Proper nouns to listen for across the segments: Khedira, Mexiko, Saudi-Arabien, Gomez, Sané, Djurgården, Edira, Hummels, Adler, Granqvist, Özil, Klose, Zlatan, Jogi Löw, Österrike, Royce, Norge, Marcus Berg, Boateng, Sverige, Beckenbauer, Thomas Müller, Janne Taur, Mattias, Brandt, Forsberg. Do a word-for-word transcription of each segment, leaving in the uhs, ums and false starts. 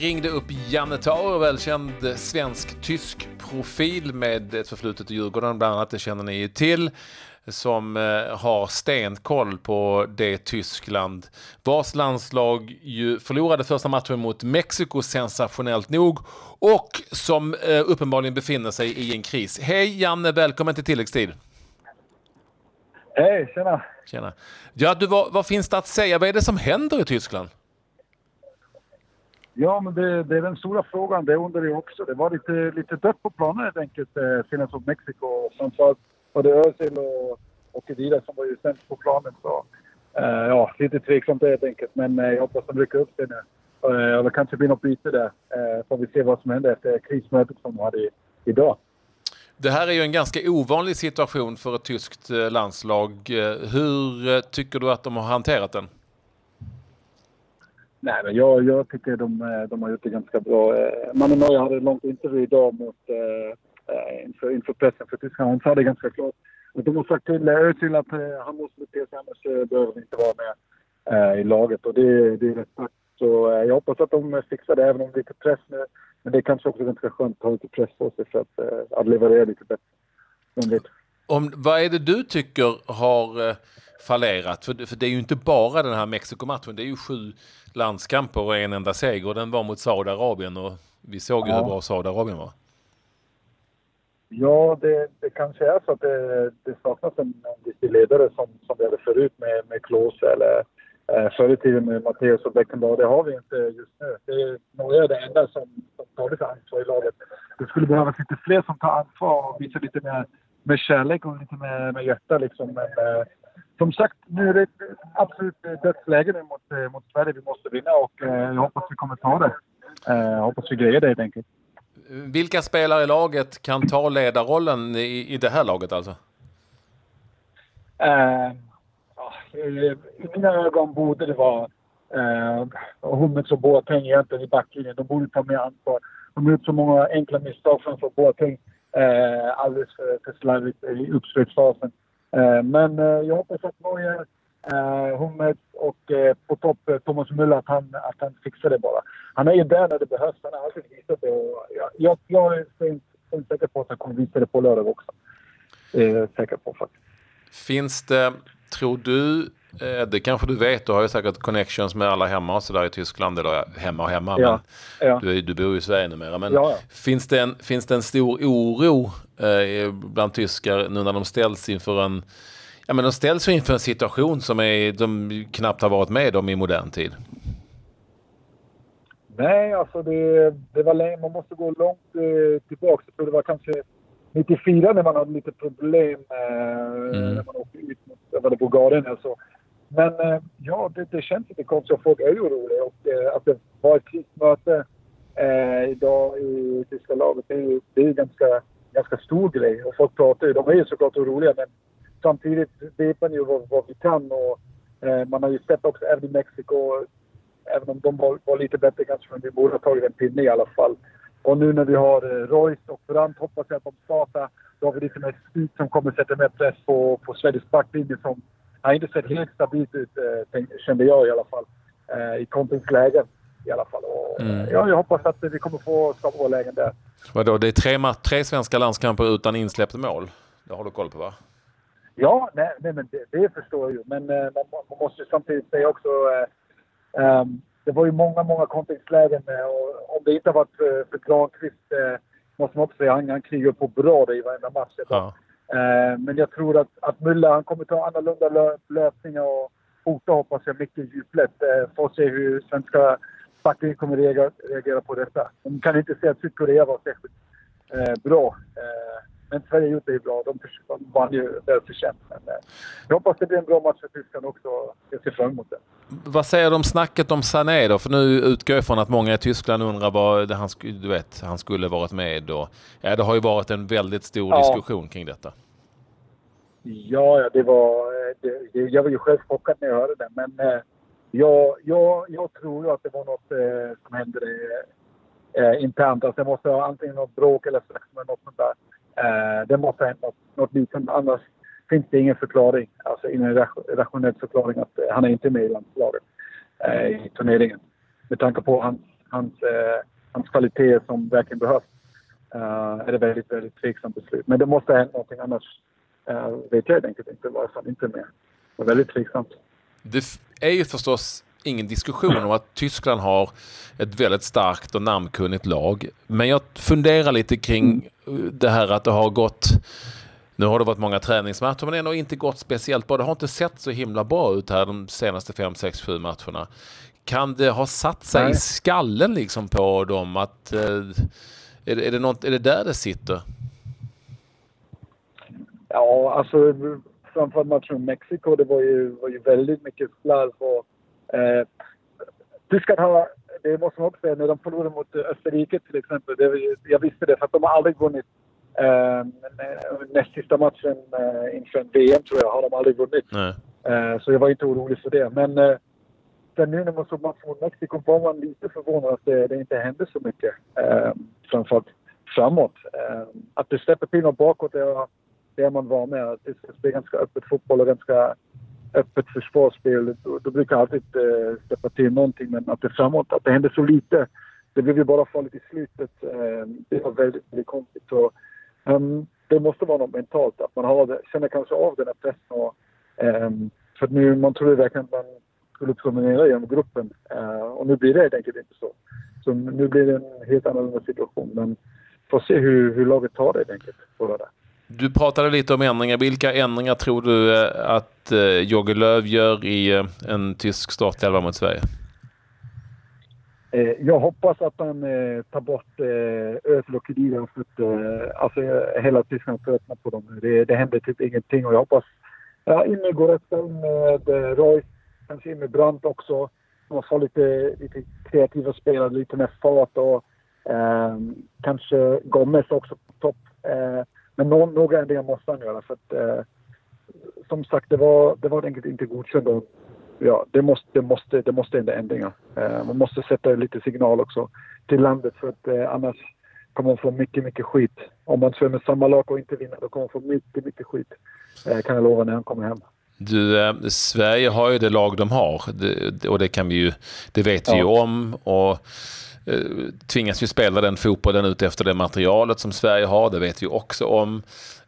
ringde upp Janne Taur, välkänd svensk-tysk profil med ett förflutet i Djurgården, bland annat, det känner ni till, som har stenkoll på det Tyskland vars landslag ju förlorade första matchen mot Mexiko sensationellt nog och som uppenbarligen befinner sig i en kris. Hej Janne, välkommen till tilläggstid. Hej, tjena. Tjena. Ja, du, vad, vad finns det att säga? Vad är det som händer i Tyskland? Ja, men det, det är den stora frågan. Det undrar jag också. Det var lite, lite dött på planen helt enkelt. Eh, senast mot Mexiko. Och framförallt var det Özil och, och Edira som var ju sämst på planen. Så, eh, ja, lite tveksamt helt enkelt. Men eh, jag hoppas att de rycker upp sig nu. Eh, och det kanske blir något byte där. Eh, får vi se vad som händer efter krismötet som de hade i, idag. Det här är ju en ganska ovanlig situation för ett tyskt landslag. Hur tycker du att de har hanterat den? Nej, men jag, jag tycker de, de har gjort det ganska bra. Man och Norge hade en lång intervju idag mot, äh, inför, inför pressen för Tyskland. Han sa det ganska klart. De har sagt till Özil att han måste bete sig, annars behöver inte vara med äh, i laget. Och det, det är rätt sagt. Så äh, jag hoppas att de fixar det, även om det är lite press nu. Men det är kanske också ganska skönt att ha lite press på sig för att, äh, att leverera lite bättre. Om, vad är det du tycker har fallerat? För, för det är ju inte bara den här Mexiko-matchen. Det är ju sju landskamper och en enda seger. Och den var mot Saudi-Arabien och vi såg ju ja. hur bra Saudi-Arabien var. Ja, det, det kanske är så att det, det saknas en, en ledare som, som vi hade förut med, med Klose eller eh, förr i tiden med Mattias och Beckenbauer. Det har vi inte just nu. Det är några av det enda som, som tar lite ansvar i laget. Det skulle behövas lite fler som tar ansvar och visar lite mer med kärlek och lite med, med hjärta liksom. Men eh, som sagt, nu är det absolut dödsläge nu mot, eh, mot Sverige. Vi måste vinna och eh, jag hoppas vi kommer ta det. Eh, jag hoppas vi grejer det helt enkelt. Vilka spelare i laget kan ta ledarrollen i, i det här laget alltså? Eh, i, I mina ögon borde det vara eh, Hummels och Boateng egentligen i backlinjen. De borde ta mer ansvar. De har gjort så många enkla misstag framför Boateng. Eh, alldeles för, för slarvigt i uppslutsfasen. Eh, men eh, jag hoppas att Norge, eh, Hummels och eh, på topp eh, Thomas Müller att han, att han fixar det bara. Han är ju där när det behövs. Han har alltid visat det. Och jag, jag, jag är inte, inte säker på att han kommer visa det på lördag också. Eh, säker på faktiskt. Finns det, tror du, eh, det kanske du vet, du har ju säkert connections med alla hemma och så där i Tyskland, eller hemma och hemma, ja, men ja. Du, du bor ju i Sverige numera, men ja, ja. Finns, det en, finns det en stor oro eh, bland tyskar nu när de ställs inför en, ja men de ställs inför en situation som är, de knappt har varit med om i modern tid? Nej, alltså det, det var länge, man måste gå långt eh, tillbaka, jag tror det var kanske nittiofyra när man hade lite problem eh, mm. när man åkte ut mot Bulgarien alltså. Men eh, ja, det, det känns inte konstigt att folk är oroliga och eh, att det var ett krismöte eh, idag i tyska laget, det är ju det är ganska, ganska stor grej och folk pratar ju, de är ju såklart oroliga men samtidigt vet man ju vad, vad vi kan och eh, man har ju sett också även i Mexiko, även om de var, var lite bättre kanske, men vi borde ha tagit en pinne i alla fall. Och nu när vi har Royce och Brandt hoppas jag att de startar. Då har vi lite mer speed som kommer sätta mer press på, på Sveriges backlinje som har inte sett helt stabilt ut, kände jag i alla fall. I kontingslägen i alla fall. Och, mm. ja, jag hoppas att vi kommer få skapa lägen där. Vadå, det är tre, tre svenska landskamper utan insläppta mål. Det har du koll på va? Ja, nej, nej men det, det förstår jag ju. Men man, man måste samtidigt säga också... Eh, eh, Det var ju många, många kontextlägen och om det inte har varit för, för Granqvist eh, måste man också säga att han krigar på bra det i varenda match. Ja. Eh, men jag tror att, att Müller, han kommer ta annorlunda lö- lösningar och fota hoppas jag mycket djuplätt. Eh, får se hur svenska backlinjen kommer reagera, reagera på detta. De kan inte säga att Sydkorea var särskilt eh, bra. Eh, men Sverige gjorde det ju bra. De, de vann ju väl förtjänt. Eh, jag hoppas det blir en bra match för Tyskland också. Jag ser fram emot det. Vad säger du om snacket om Sané då? För nu utgår jag från att många i Tyskland undrar vad han, du vet, han skulle varit med. Och, ja, det har ju varit en väldigt stor ja. diskussion kring detta. Ja, det var... Det, jag var ju själv chockad när jag hörde det. Men eh, jag, jag, jag tror ju att det var något eh, som hände eh, internt. Alltså det måste ha antingen något bråk eller strax med något sånt där. Eh, det måste ha hänt något, något liknande. Annars finns det ingen förklaring, alltså ingen rationell förklaring att han är inte med i landslaget eh, i turneringen. Med tanke på hans hans, eh, hans kvaliteter som verkligen behövs, eh, är det väldigt, väldigt tveksamt beslut. Men det måste hända någonting, annars eh, vet jag enkelt inte varför han inte är med. Det är väldigt tveksamt. Det är ju förstås ingen diskussion om att Tyskland har ett väldigt starkt och namnkunnigt lag. Men jag funderar lite kring det här att det har gått... Nu har det varit många träningsmatcher, men det har nog inte gått speciellt bra. Det har inte sett så himla bra ut här de senaste fem sex sju matcherna. Kan det ha satt sig Nej. i skallen liksom på dem? Att, är, det, är, det något, är det där det sitter? Ja, alltså... Framförallt matchen med Mexiko, det var ju, var ju väldigt mycket slarv. Och, eh, Tyskland har, det måste man också säga, när de förlorade mot Österrike till exempel. Det var ju, jag visste det, för att de har aldrig vunnit. Eh, näst sista matchen eh, inför V M tror jag, har de aldrig vunnit. Eh, så jag var inte orolig för det. Men eh, sen nu när man såg matchen mot Mexiko var man lite förvånad att det, det inte hände så mycket. Eh, framförallt framåt. Eh, att det släpper pinnen bakåt är... det man var med, att det är ganska öppet fotboll och ganska öppet försvarsspel, då, då brukar jag alltid eh, släppa till någonting, men att det framåt, att det hände så lite, det blev ju bara farligt i slutet, eh, det var väldigt, väldigt konstigt. Så, um, det måste vara något mentalt, att man har, känner kanske av den här pressen och, um, för att nu, man tror verkligen att man skulle promenera genom gruppen, uh, och nu blir det helt enkelt inte så, så nu blir det en helt annorlunda situation, men får se hur, hur laget tar det helt enkelt på det där. Du pratade lite om ändringar. Vilka ändringar tror du att Jogi Löw gör i en tysk startelva mot Sverige? Jag hoppas att han tar bort Özil och Khedira, för att alltså, hela Tyskland tröttnar på dem. Det, det händer typ ingenting, och jag hoppas ja, inne går efter med Royce, kanske in med Brandt också. Man får lite, lite kreativa spelare, lite mer fart och eh, kanske Gomez också på topp. Eh, Men någon, några ändringar måste han göra, för att eh, som sagt, det var, det var enkelt inte godkänt. Och, ja, det måste, det måste, det måste ändå ändringar. Eh, man måste sätta lite signal också till landet, för att eh, annars kommer man få mycket, mycket skit. Om man kör med samma lag och inte vinner, då kommer man få mycket, mycket skit. Eh, kan jag lova när han kommer hem. Du, eh, Sverige har ju det lag de har, det, och det kan vi ju, det vet vi ja. ju om, och tvingas ju spela den fotbollen ut efter det materialet som Sverige har, det vet vi också om.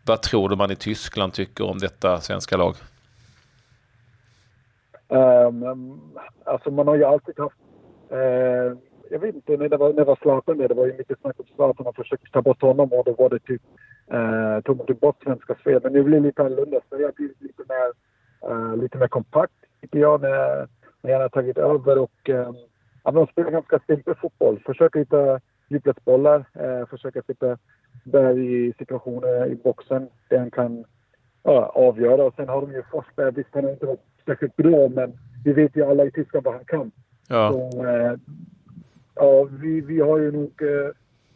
Vad tror du man i Tyskland tycker om detta svenska lag? Um, alltså man har ju alltid haft uh, jag vet inte, när det var, när det var Zlatan det, det var ju mycket snack om Zlatan och försökte ta bort honom, och då var det typ uh, tog man bort svenska spel, men nu blir det lite annorlunda, så jag blir lite mer uh, lite mer kompakt tycker jag, när, när jag har tagit över, och um, att de spelar ganska simpel fotboll. Försöker hitta djupledsbollar. Eh, försöker sitta där i situationer i boxen. Det han kan ja, avgöra. Och sen har de ju Forsberg. Visst, han har inte varit särskilt bra. Men vi vet ju alla i Tyskland vad han kan. Ja. Så, eh, ja, vi, vi har ju nog eh,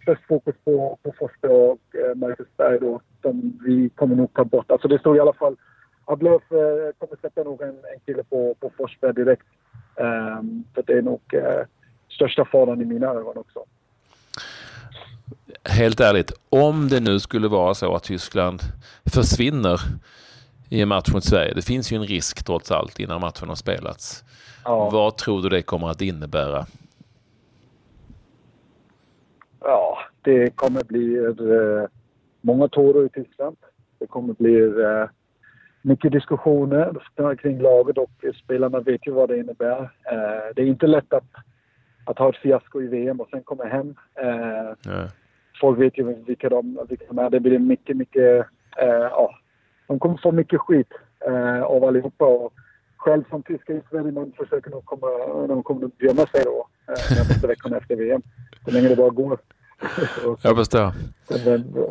först fokus på, på Forsberg och eh, Marcus Berg då, som vi kommer nog ta bort. Alltså det står i alla fall. Adler eh, kommer sätta nog en, en kille på, på Forsberg direkt. Um, för det är nog uh, största faran i mina ögon också. Helt ärligt, om det nu skulle vara så att Tyskland försvinner i en match mot Sverige, det finns ju en risk trots allt innan matchen har spelats. Ja. Vad tror du det kommer att innebära? Ja, det kommer bli uh, många tårar i Tyskland. Det kommer bli uh, mycket diskussioner kring laget, och spelarna vet ju vad det innebär. Eh, det är inte lätt att, att ha ett fiasko i V M och sen komma hem. Eh, mm. Folk vet ju vilka de, vilka de är. Det blir mycket, mycket... Eh, ja, de kommer få mycket skit eh, av allihopa. Och själv som tyska i Sverige, man försöker nog komma... De kommer att gömma sig då. Eh, nästa veckan efter V M. Så länge det bara går. Jag förstår.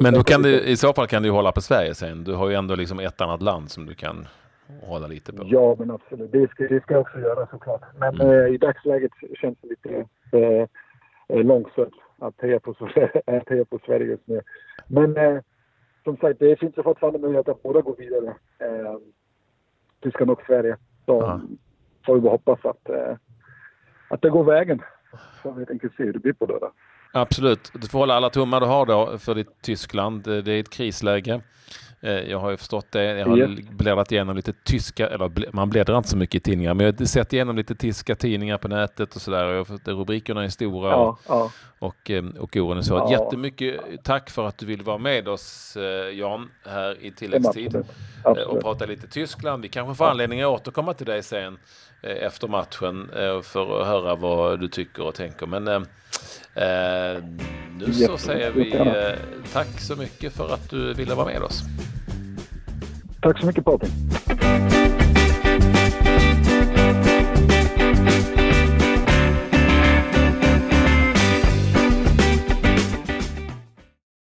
Men då kan du, i så fall kan du hålla på Sverige sen. Du har ju ändå liksom ett annat land som du kan hålla lite på. Ja, men absolut. Det ska, det ska jag också göra såklart. Men mm. eh, i dagsläget känns det lite eh, långsamt att heja på, på Sverige just nu. Men eh, som sagt, det finns ju fortfarande möjlighet att båda går vidare. Eh, Tyskland och Sverige. Så ah. får vi bara hoppas att, eh, att det går vägen. Så vi tänker se hur det blir på det där. Absolut. Du får hålla alla tummar du har då för ditt Tyskland. Det är ett krisläge. Jag har ju förstått det. Jag har yeah. bläddrat igenom lite tyska, eller man bläddrar inte så mycket i tidningar, men jag har sett igenom lite tyska tidningar på nätet och sådär. Rubrikerna är stora ja, och, ja. och och oron är så. Ja. Jättemycket tack för att du vill vara med oss, Jan, här i tilläggstid. Absolut. Absolut. Och prata lite Tyskland. Vi kanske får anledning att återkomma till dig sen efter matchen för att höra vad du tycker och tänker. Men eh, nu så Jätte, säger vi eh, tack så mycket för att du ville vara med oss. Tack så mycket, Boateng.